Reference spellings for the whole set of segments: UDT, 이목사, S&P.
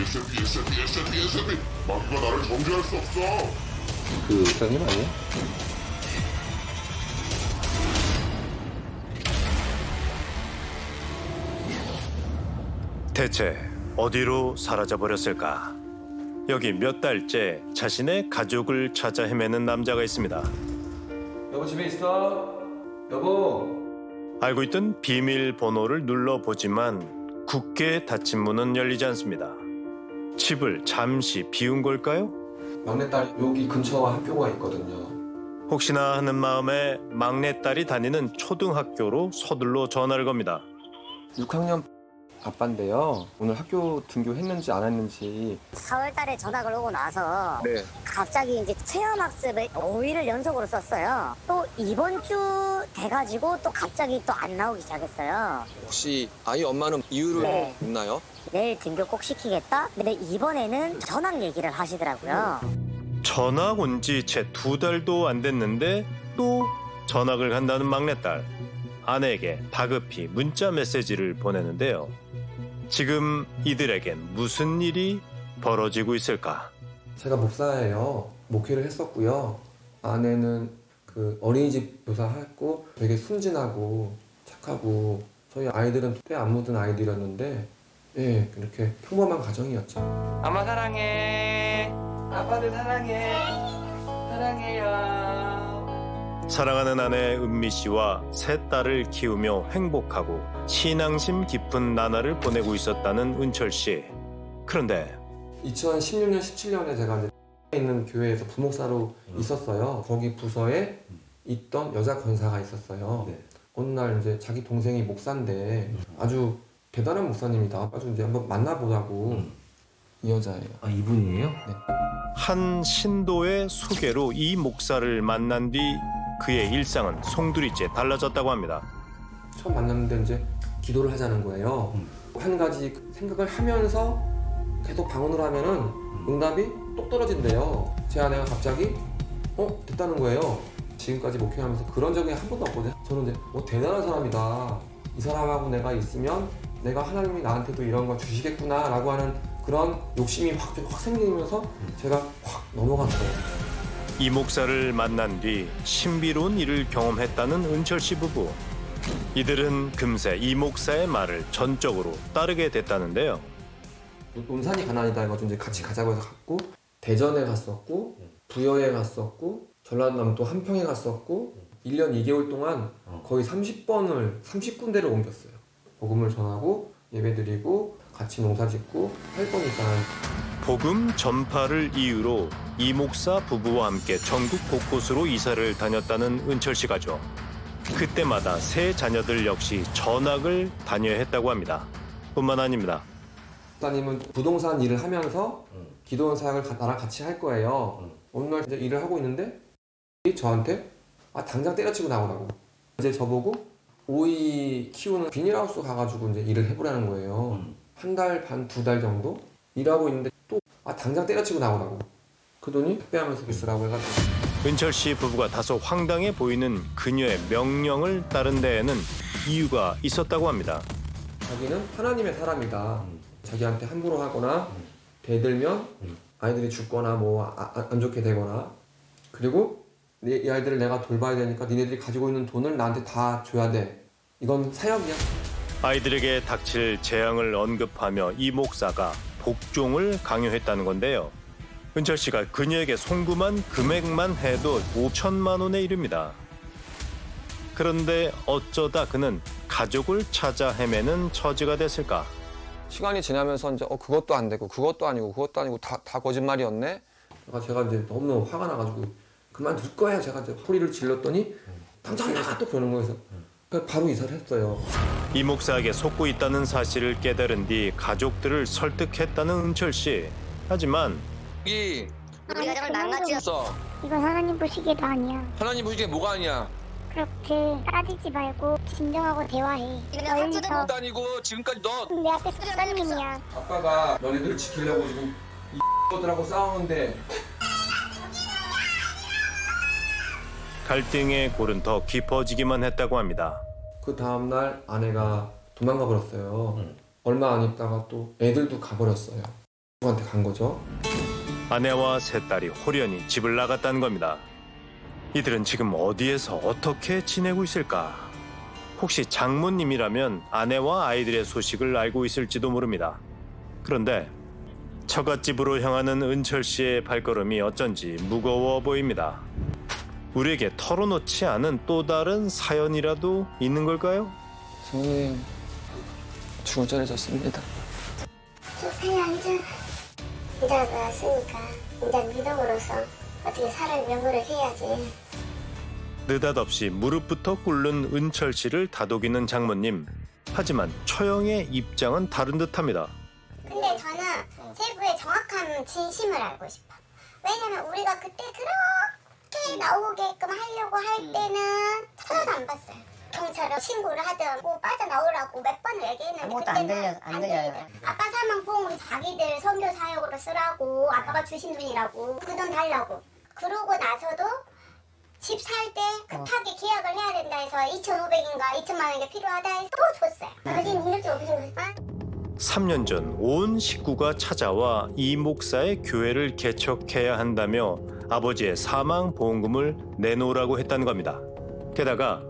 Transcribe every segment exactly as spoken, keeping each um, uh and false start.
에스 앤 피, 에스 앤 피, 에스 앤 피, 에스 앤 피! 마귀가 나를 정죄할 수 없어! 그 의사님 아니에요? 대체 어디로 사라져버렸을까? 여기 몇 달째 자신의 가족을 찾아 헤매는 남자가 있습니다. 여보, 집에 있어? 여보! 알고 있던 비밀번호를 눌러보지만 굳게 닫힌 문은 열리지 않습니다. 집을 잠시 비운 걸까요? 막내딸 여기 근처와 학교가 있거든요. 혹시나 하는 마음에 막내딸이 다니는 초등학교로 서둘러 전화를 겁니다. 육 학년 아빠인데요. 오늘 학교 등교했는지 안 했는지. 사월 달에 전학을 오고 나서 네. 갑자기 이제 체험학습을 오 일을 연속으로 썼어요. 또 이번 주 돼가지고 또 갑자기 또 안 나오기 시작했어요. 혹시 아이 엄마는 이유를 네. 있나요? 내일 등교 꼭 시키겠다? 근데 이번에는 전학 얘기를 하시더라고요. 전학 온 지 채 두 달도 안 됐는데 또 전학을 간다는 막내딸. 아내에게 다급히 문자 메시지를 보내는데요. 지금 이들에겐 무슨 일이 벌어지고 있을까? 제가 목사예요. 목회를 했었고요. 아내는 그 어린이집 교사했고 되게 순진하고 착하고 저희 아이들은 때 안 묻은 아이들이었는데 예, 그렇게 평범한 가정이었죠. 엄마 사랑해. 아빠들 사랑해. 사랑해요. 사랑하는 아내 은미 씨와 세 딸을 키우며 행복하고 신앙심 깊은 나날을 보내고 있었다는 은철 씨. 그런데 이천십육 년, 십칠 년에 제가 이제 있는 교회에서 부목사로 음. 있었어요. 거기 부서에 있던 여자 권사가 있었어요. 네. 어느 날 이제 자기 동생이 목사인데 음. 아주 대단한 목사님이다. 아주 이제 한번 만나보자고 음. 이 여자예요. 아 이분이에요? 네. 한 신도의 소개로 이 목사를 만난 뒤 그의 일상은 송두리째 달라졌다고 합니다. 처음 만났는데 이제 기도를 하자는 거예요. 음. 한 가지 생각을 하면서 계속 방언을 하면은 응답이 똑 떨어진대요. 제 아내가 갑자기 어 됐다는 거예요. 지금까지 목회하면서 그런 적이 한 번도 없거든요. 저는 이제 뭐 대단한 사람이다. 이 사람하고 내가 있으면. 내가 하나님이 나한테도 이런 걸 주시겠구나 라고 하는 그런 욕심이 확, 확 생기면서 제가 확 넘어갔어요. 이 목사를 만난 뒤 신비로운 일을 경험했다는 은철 씨 부부. 이들은 금세 이 목사의 말을 전적으로 따르게 됐다는데요. 논산이 가난이다 해서 이제 같이 가자고 해서 갔고 대전에 갔었고 부여에 갔었고 전라남도 함평에 갔었고 일 년 이 개월 동안 거의 삼십 번을 삼십 군데를 옮겼어요. 복음을 전하고 예배드리고 같이 농사짓고 할 거니까. 복음 전파를 이유로 이 목사 부부와 함께 전국 곳곳으로 이사를 다녔다는 은철 씨가죠. 그때마다 세 자녀들 역시 전학을 다녀야 했다고 합니다. 뿐만 아닙니다. 목사님은 부동산 일을 하면서 기도원 사역을 나랑 같이 할 거예요. 어느 날 이제 일을 하고 있는데 저한테 아 당장 때려치고 나오라고. 이제 저보고 오이 키우는 비닐하우스 가가지고 이제 일을 해보라는 거예요. 음. 한 달 반, 두 달 정도 일하고 있는데 또 아 당장 때려치고 나오라고. 그러더니 택배하면서 있으라고 해가지고. 은철 씨 부부가 다소 황당해 보이는 그녀의 명령을 따른 데에는 이유가 있었다고 합니다. 자기는 하나님의 사람이다. 음. 자기한테 함부로 하거나 음. 대들면 음. 아이들이 죽거나 뭐 안 아, 좋게 되거나 그리고 이 아이들을 내가 돌봐야 되니까 니네들이 가지고 있는 돈을 나한테 다 줘야 돼. 이건 사역이야. 아이들에게 닥칠 재앙을 언급하며 이 목사가 복종을 강요했다는 건데요. 은철 씨가 그녀에게 송금한 금액만 해도 오천만 원에 이릅니다. 그런데 어쩌다 그는 가족을 찾아 헤매는 처지가 됐을까. 시간이 지나면서 이제 어 그것도 안 되고 그것도 아니고 그것도 아니고 다, 다 거짓말이었네. 제가 이제 너무 화가 나가지고. 그만둘 거야. 제가 이제 소리를 질렀더니 당장 나가 또 그러는 거에서 바로 이사를 했어요. 이 목사에게 속고 있다는 사실을 깨달은 뒤 가족들을 설득했다는 은철 씨. 하지만 이 우리 가정을 망가뜨렸어. 이건 하나님 보시기에도 아니야. 하나님 보시기에 뭐가 아니야? 그렇게 따지지 말고 진정하고 대화해. 너희서 다니고 지금까지 너 내 앞에 수장님이야. 아빠가 너네들 지키려고 지금 이 X들하고 싸우는데. 갈등의 골은 더 깊어지기만 했다고 합니다. 그 다음날 아내가 도망가 버렸어요. 응. 얼마 안 있다가 또 애들도 가버렸어요. 누구한테 간 거죠? 아내와 세 딸이 홀연히 집을 나갔다는 겁니다. 이들은 지금 어디에서 어떻게 지내고 있을까? 혹시 장모님이라면 아내와 아이들의 소식을 알고 있을지도 모릅니다. 그런데 처갓집으로 향하는 은철 씨의 발걸음이 어쩐지 무거워 보입니다. 우리에게 털어놓지 않은 또 다른 사연이라도 있는 걸까요? 성님, 죽을 자리졌습니다. 소파에 앉아 이자가 왔으니까 이자 민덕으로서 어떻게 살을 명구를 해야지. 느닷없이 무릎부터 꿇는 은철 씨를 다독이는 장모님. 하지만 처형의 입장은 다른 듯합니다. 근데 저는 세부의 정확한 진심을 알고 싶어. 왜냐면 우리가 그때 그렇게 나오게끔 하려고 할 때는 하나도 안 봤어요. 경찰에 신고를 하든 뭐 빠져나오라고 몇 번을 얘기했는데 그때는 안 들려요. 안 들려요. 아빠 사망 보험은 자기들 선교 사역으로 쓰라고, 아빠가 주신 돈이라고, 그 돈 달라고. 그러고 나서도 집 살 때 급하게 계약을 해야 된다 해서 이천오백인가 이천만 원이 필요하다 해서 또 줬어요. 거진 이럴 줄 모르는 거지만. 삼 년 전 온 식구가 찾아와 이 목사의 교회를 개척해야 한다며 아버지의 사망 보험금을 내놓으라고 했다는 겁니다. 게다가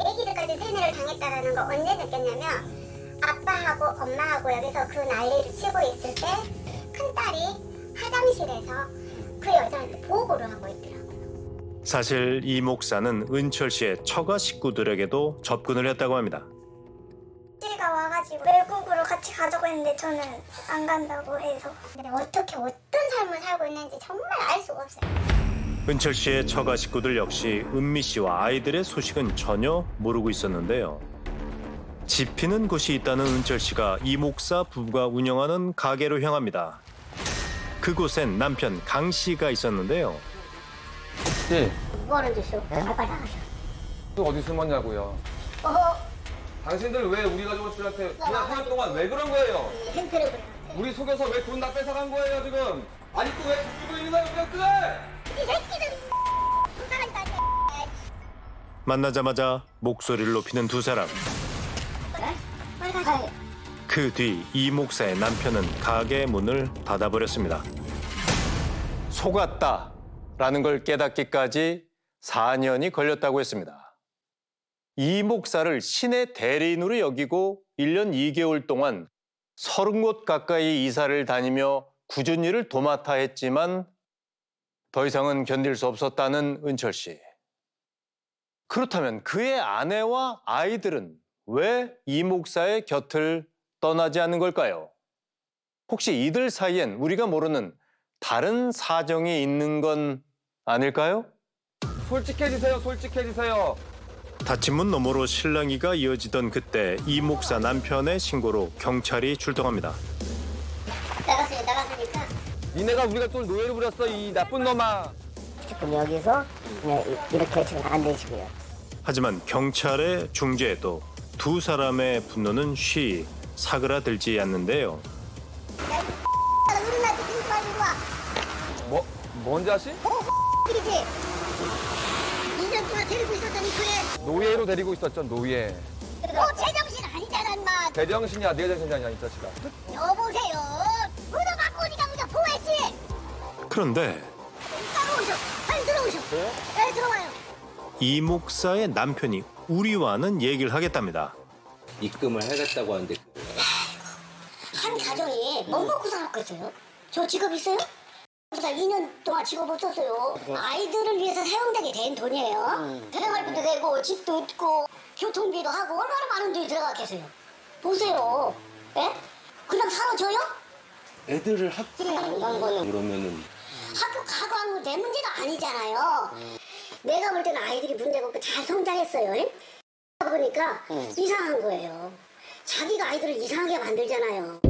애기들까지 세뇌를 당했다는 거 언제 느꼈냐면 아빠하고 엄마하고 여기서 그 난리를 치고 있을 때 큰딸이 화장실에서 그 여자한테 보고를 하고 있더라고요. 사실 이 목사는 은철 씨의 처가 식구들에게도 접근을 했다고 합니다. 제가 와가지고 외국으로 같이 가자고 했는데 저는 안 간다고 해서 어떻게 어떤 삶을 살고 있는지 정말 알 수가 없어요. 은철 씨의 처가 식구들 역시 은미 씨와 아이들의 소식은 전혀 모르고 있었는데요. 지피는 곳이 있다는 은철 씨가 이 목사 부부가 운영하는 가게로 향합니다. 그곳엔 남편 강 씨가 있었는데요. 네. 뭐 하는 짓이요? 빨리 나가세요. 어디 숨었냐고요? 어허. 당신들 왜 우리 가족들한테 그냥 하는 동안 왜 그런 거예요? 행패를 부려. 우리 속여서 왜 돈 다 뺏어간 거예요 지금? 아니 또 왜 죽이고 있는 거예요 그것들? 만나자마자 목소리를 높이는 두 사람. 그 뒤 이 목사의 남편은 가게 문을 닫아버렸습니다. 속았다라는 걸 깨닫기까지 사 년이 걸렸다고 했습니다. 이 목사를 신의 대리인으로 여기고 일 년 이 개월 동안 서른 곳 가까이 이사를 다니며 꾸준히 일을 도맡아 했지만 더 이상은 견딜 수 없었다는 은철 씨. 그렇다면 그의 아내와 아이들은 왜 이 목사의 곁을 떠나지 않는 걸까요? 혹시 이들 사이엔 우리가 모르는 다른 사정이 있는 건 아닐까요? 솔직해지세요, 솔직해지세요. 닫힌 문 너머로 실랑이가 이어지던 그때 이 목사 남편의 신고로 경찰이 출동합니다. 나갔으니까, 나갔으니까. 니네가 우리가 또 노예를 부렸어, 이 나쁜 놈아. 지금 여기서 이렇게 지금 안 되시고요. 하지만 경찰의 중재에도 두 사람의 분노는 쉬 사그라들지 않는데요. 야, 이 우리나라 지금 빨리 와. 뭐? 뭔 자식? 어, 이리지. 이 년 동안 데리고 있었더니 그래. 노예로 데리고 있었죠, 노예. 어, 제정신 아니잖아, 인마. 제정신이야, 네 제정신이 아니야, 이 자식아. 여보세요. 그런데 이 목사의 남편이 우리와는 얘기를 하겠답니다. 입금을 하겠다고 하는데 한 가정이 뭐 먹고 살았겠어요? 저 직업 있어요? 이 년 동안 직업 없었어요. 아이들을 위해서 사용되게 된 돈이에요. 대생활비도 되고 집도 있고 교통비도 하고 얼마나 많은 돈이 들어갔겠어요. 보세요. 예? 그냥 사라져요? 애들을 학교에 안 간 거는 그러면은 학교 가고 하는 건 내 문제가 아니잖아요. 음. 내가 볼 때는 아이들이 문제가 없고 잘 성장했어요. 잉? 보니까 음. 이상한 거예요. 자기가 아이들을 이상하게 만들잖아요.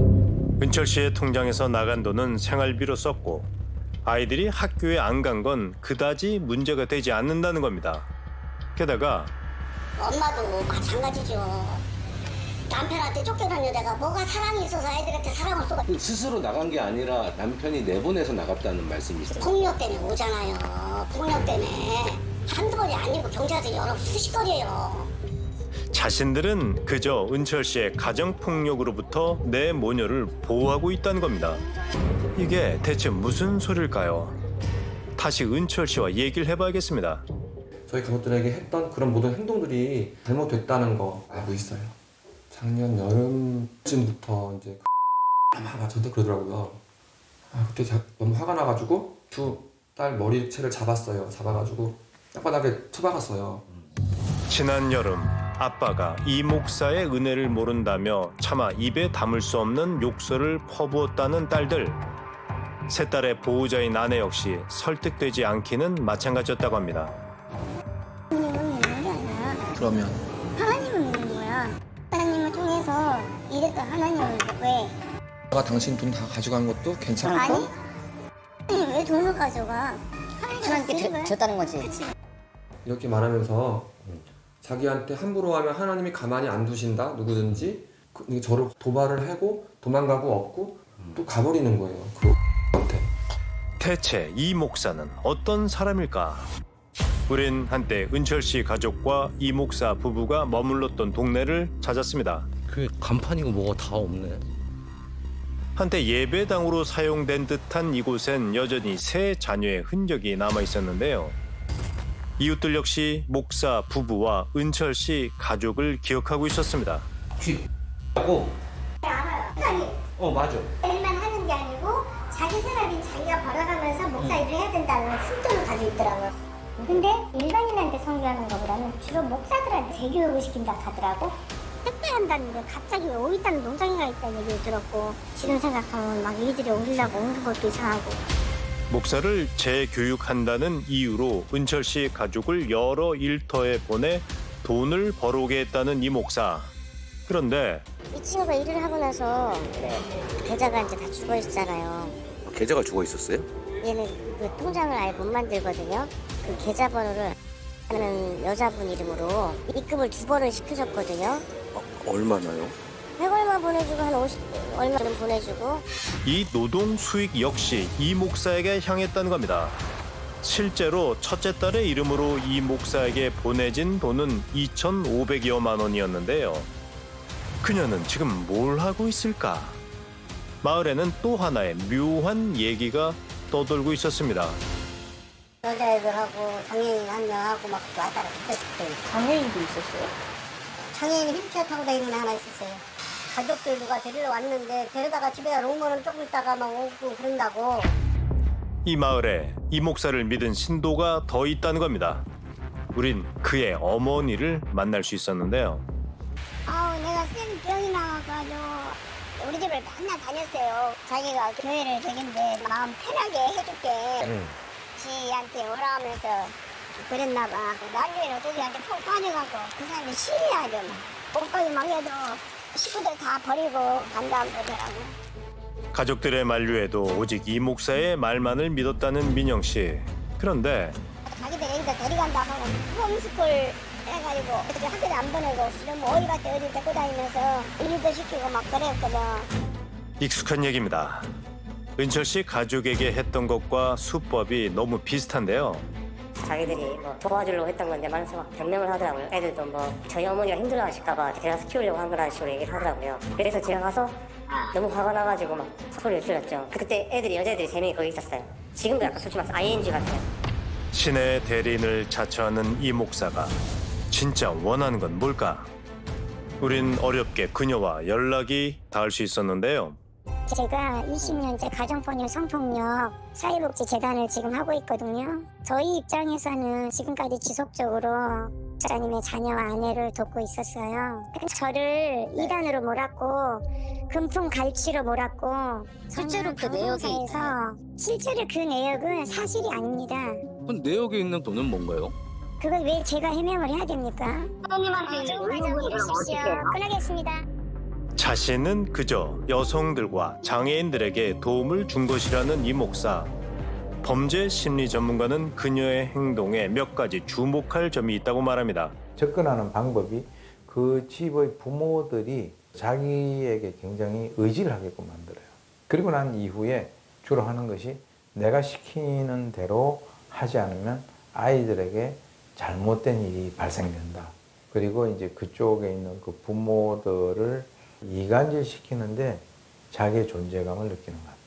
은철 씨의 통장에서 나간 돈은 생활비로 썼고 아이들이 학교에 안 간 건 그다지 문제가 되지 않는다는 겁니다. 게다가 엄마도 마찬가지죠. 남편한테 쫓겨다녀 내가 뭐가 사랑이 있어서 아이들한테 사랑을 쏟아. 스스로 나간 게 아니라 남편이 내보내서 나갔다는 말씀이시죠? 폭력 때문에 오잖아요. 폭력 때문에. 한두 번이 아니고 경찰서 여러 수십건이에요. 자신들은 그저 은철 씨의 가정폭력으로부터 내 모녀를 보호하고 있다는 겁니다. 이게 대체 무슨 소릴까요? 다시 은철 씨와 얘기를 해봐야겠습니다. 저희 가족들에게 했던 그런 모든 행동들이 잘못됐다는 거 알고 있어요. 작년 여름쯤부터 이제 아마 저한테 그러더라고요. 아, 그때 너무 화가 나가지고 두 딸 머리채를 잡았어요. 잡아가지고 땅바닥에 쳐박았어요. 지난 여름 아빠가 이목사의 은혜를 모른다며 차마 입에 담을 수 없는 욕설을 퍼부었다는 딸들. 세 딸의 보호자인 아내 역시 설득되지 않기는 마찬가지였다고 합니다. 하나님은 있는 게 아니야. 그러면? 하나님은 있는 거야. 하나님을 통해서 이랬던 하나님을 왜? 내가 당신 돈 다 가져간 것도 괜찮을까? 아니. 아니 왜 돈을 가져가? 하나님께 줬다는 거지. 그치. 이렇게 말하면서 자기한테 함부로 하면 하나님이 가만히 안 두신다. 누구든지 그, 저를 도발을 하고 도망가고 없고 또 가버리는 거예요. 그 대체 이 목사는 어떤 사람일까? 우린 한때 은철 씨 가족과 이 목사 부부가 머물렀던 동네를 찾았습니다. 그 간판이고 뭐가 다 없네. 한때 예배당으로 사용된 듯한 이곳엔 여전히 세 자녀의 흔적이 남아있었는데요. 이웃들 역시 목사 부부와 은철 씨 가족을 기억하고 있었습니다. 귀하고 어 맞아. 일만 하는 게 아니고 자기 생활인 자기가 벌어가면서 목사 일을 해야 된다는 순도를 가지고 있더라고요. 근데 일반인한테 선교하는 것보다는 주로 목사들한테 재교육을 신다 하더라고. 택배한다는 게 갑자기 왜 오일단 농장에 가 있다는 얘기를 들었고 지금 생각하면 막 이들이 오르려고 온 것도 이상하고. 목사를 재교육한다는 이유로 은철 씨 가족을 여러 일터에 보내 돈을 벌어오게 했다는 이 목사. 그런데 이 친구가 일을 하고 나서 계좌가 이제 다 죽어 있잖아요. 계좌가 죽어 있었어요? 얘는 그 통장을 아예 못 만들거든요. 그 계좌번호를 하는 여자분 이름으로 입금을 두 번을 시켜줬거든요. 어, 얼마나요? 백 얼마 보내주고 한 오십 얼마는 보내주고. 이 노동 수익 역시 이 목사에게 향했다는 겁니다. 실제로 첫째 딸의 이름으로 이 목사에게 보내진 돈은 이천오백여만 원이었는데요. 그녀는 지금 뭘 하고 있을까? 마을에는 또 하나의 묘한 얘기가 떠돌고 있었습니다. 여자애들하고 장애인 한 명하고 막 왔다 갔다 했어요. 장애인도 있었어요? 장애인이 휠체어 타고 다니는 하나 있었어요. 가족들 누가 데리러 왔는데 데려다가 집에다 놓으면 조금 있다가 막 오고 그런다고. 이 마을에 이 목사를 믿은 신도가 더 있다는 겁니다. 우린 그의 어머니를 만날 수 있었는데요. 아, 내가 쌤 병이 나와가지고 우리 집을 맨날 다녔어요. 자기가 교회를 되겠는데 마음 편하게 해줄게. 응. 지한테 오라 하면서 그랬나 봐. 나중에는 어떻게 한테 폭 빠져갖고 그 사람이 시리하죠. 목까지 막 해도 식구들 다 버리고 간다고 그러더라고요. 가족들의 만류에도 오직 이 목사의 말만을 믿었다는 민영 씨. 그런데 자기들 애들 데리간다고 하고 홈스쿨 해가지고 학교를 안 보내고 너무 어디 갔다 어디 데리고 다니면서 일도 시키고 막 그랬거든. 익숙한 얘기입니다. 은철 씨 가족에게 했던 것과 수법이 너무 비슷한데요. 자기들이 뭐 도와주려고 했던 건데 만수가 변명을 하더라고요. 애들도 뭐 저희 어머니가 힘들어하실까봐 데려가서 키우려고 한 거라는 식으로 얘기를 하더라고요. 그래서 제가 가서 너무 화가 나가지고 막 소리를 질렀죠. 그때 애들이 여자애들이 세 명이 거기 있었어요. 지금도 약간 솔직히 말해서 아이엔지 같아요. 신의 대리인을 자처하는 이 목사가 진짜 원하는 건 뭘까? 우린 어렵게 그녀와 연락이 닿을 수 있었는데요. 제가 이십 년째 가정폭력, 성폭력, 사회복지재단을 지금 하고 있거든요. 저희 입장에서는 지금까지 지속적으로 목사님의 자녀와 아내를 돕고 있었어요. 저를 이단으로 몰았고 금품 갈취로 몰았고 실제로 그 내역이 있어요. 실제로 그 내역은 사실이 아닙니다. 그럼 내역에 있는 돈은 뭔가요? 그걸 왜 제가 해명을 해야 됩니까? 선생님한테 물어보시면 끊어겠습니다. 자신은 그저 여성들과 장애인들에게 도움을 준 것이라는 이목사. 범죄 심리 전문가는 그녀의 행동에 몇 가지 주목할 점이 있다고 말합니다. 접근하는 방법이 그 집의 부모들이 자기에게 굉장히 의지를 하게끔 만들어요. 그리고 난 이후에 주로 하는 것이 내가 시키는 대로 하지 않으면 아이들에게 잘못된 일이 발생된다. 그리고 이제 그쪽에 있는 그 부모들을 이간질 시키는데 자기의 존재감을 느끼는 것 같아요.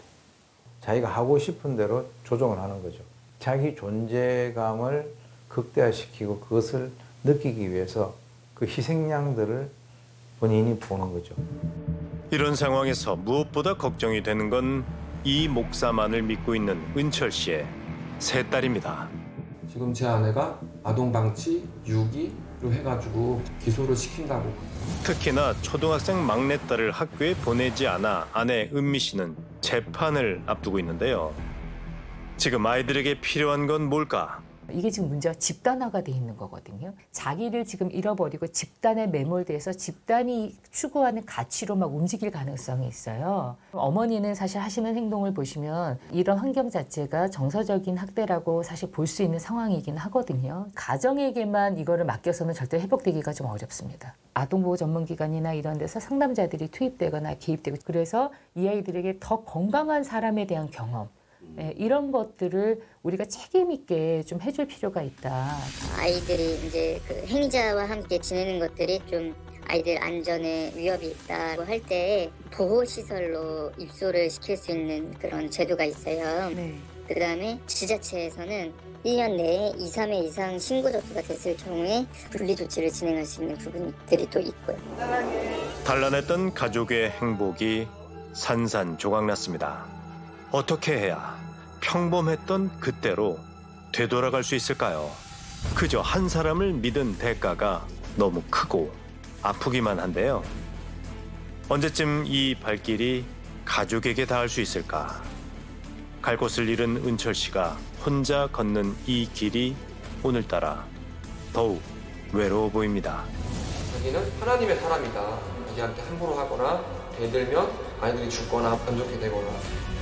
자기가 하고 싶은 대로 조정을 하는 거죠. 자기 존재감을 극대화시키고 그것을 느끼기 위해서 그 희생양들을 본인이 보는 거죠. 이런 상황에서 무엇보다 걱정이 되는 건 이 목사만을 믿고 있는 은철 씨의 세 딸입니다. 지금 제 아내가 아동방치, 유기로 해가지고 기소를 시킨다고. 특히나 초등학생 막내딸을 학교에 보내지 않아 아내 은미 씨는 재판을 앞두고 있는데요. 지금 아이들에게 필요한 건 뭘까? 이게 지금 문제가 집단화가 돼 있는 거거든요. 자기를 지금 잃어버리고 집단에 매몰돼서 집단이 추구하는 가치로 막 움직일 가능성이 있어요. 어머니는 사실 하시는 행동을 보시면 이런 환경 자체가 정서적인 학대라고 사실 볼 수 있는 상황이긴 하거든요. 가정에게만 이거를 맡겨서는 절대 회복되기가 좀 어렵습니다. 아동보호 전문기관이나 이런 데서 상담자들이 투입되거나 개입되고, 그래서 이 아이들에게 더 건강한 사람에 대한 경험, 예, 이런 것들을 우리가 책임 있게 좀 해줄 필요가 있다. 아이들이 이제 그 행위자와 함께 지내는 것들이 좀 아이들 안전에 위협이 있다고 할 때 보호시설로 입소를 시킬 수 있는 그런 제도가 있어요. 네. 그다음에 지자체에서는 일 년 내에 이, 삼 회 이상 신고 접수가 됐을 경우에 분리 조치를 진행할 수 있는 부분들이 또 있고요. 단란했던 가족의 행복이 산산조각났습니다. 어떻게 해야 평범했던 그때로 되돌아갈 수 있을까요? 그저 한 사람을 믿은 대가가 너무 크고 아프기만 한데요. 언제쯤 이 발길이 가족에게 닿을 수 있을까? 갈 곳을 잃은 은철 씨가 혼자 걷는 이 길이 오늘따라 더욱 외로워 보입니다. 자기는 하나님의 사람이다. 자기한테 함부로 하거나 대들면 아이들이 죽거나 안 좋게 되거나.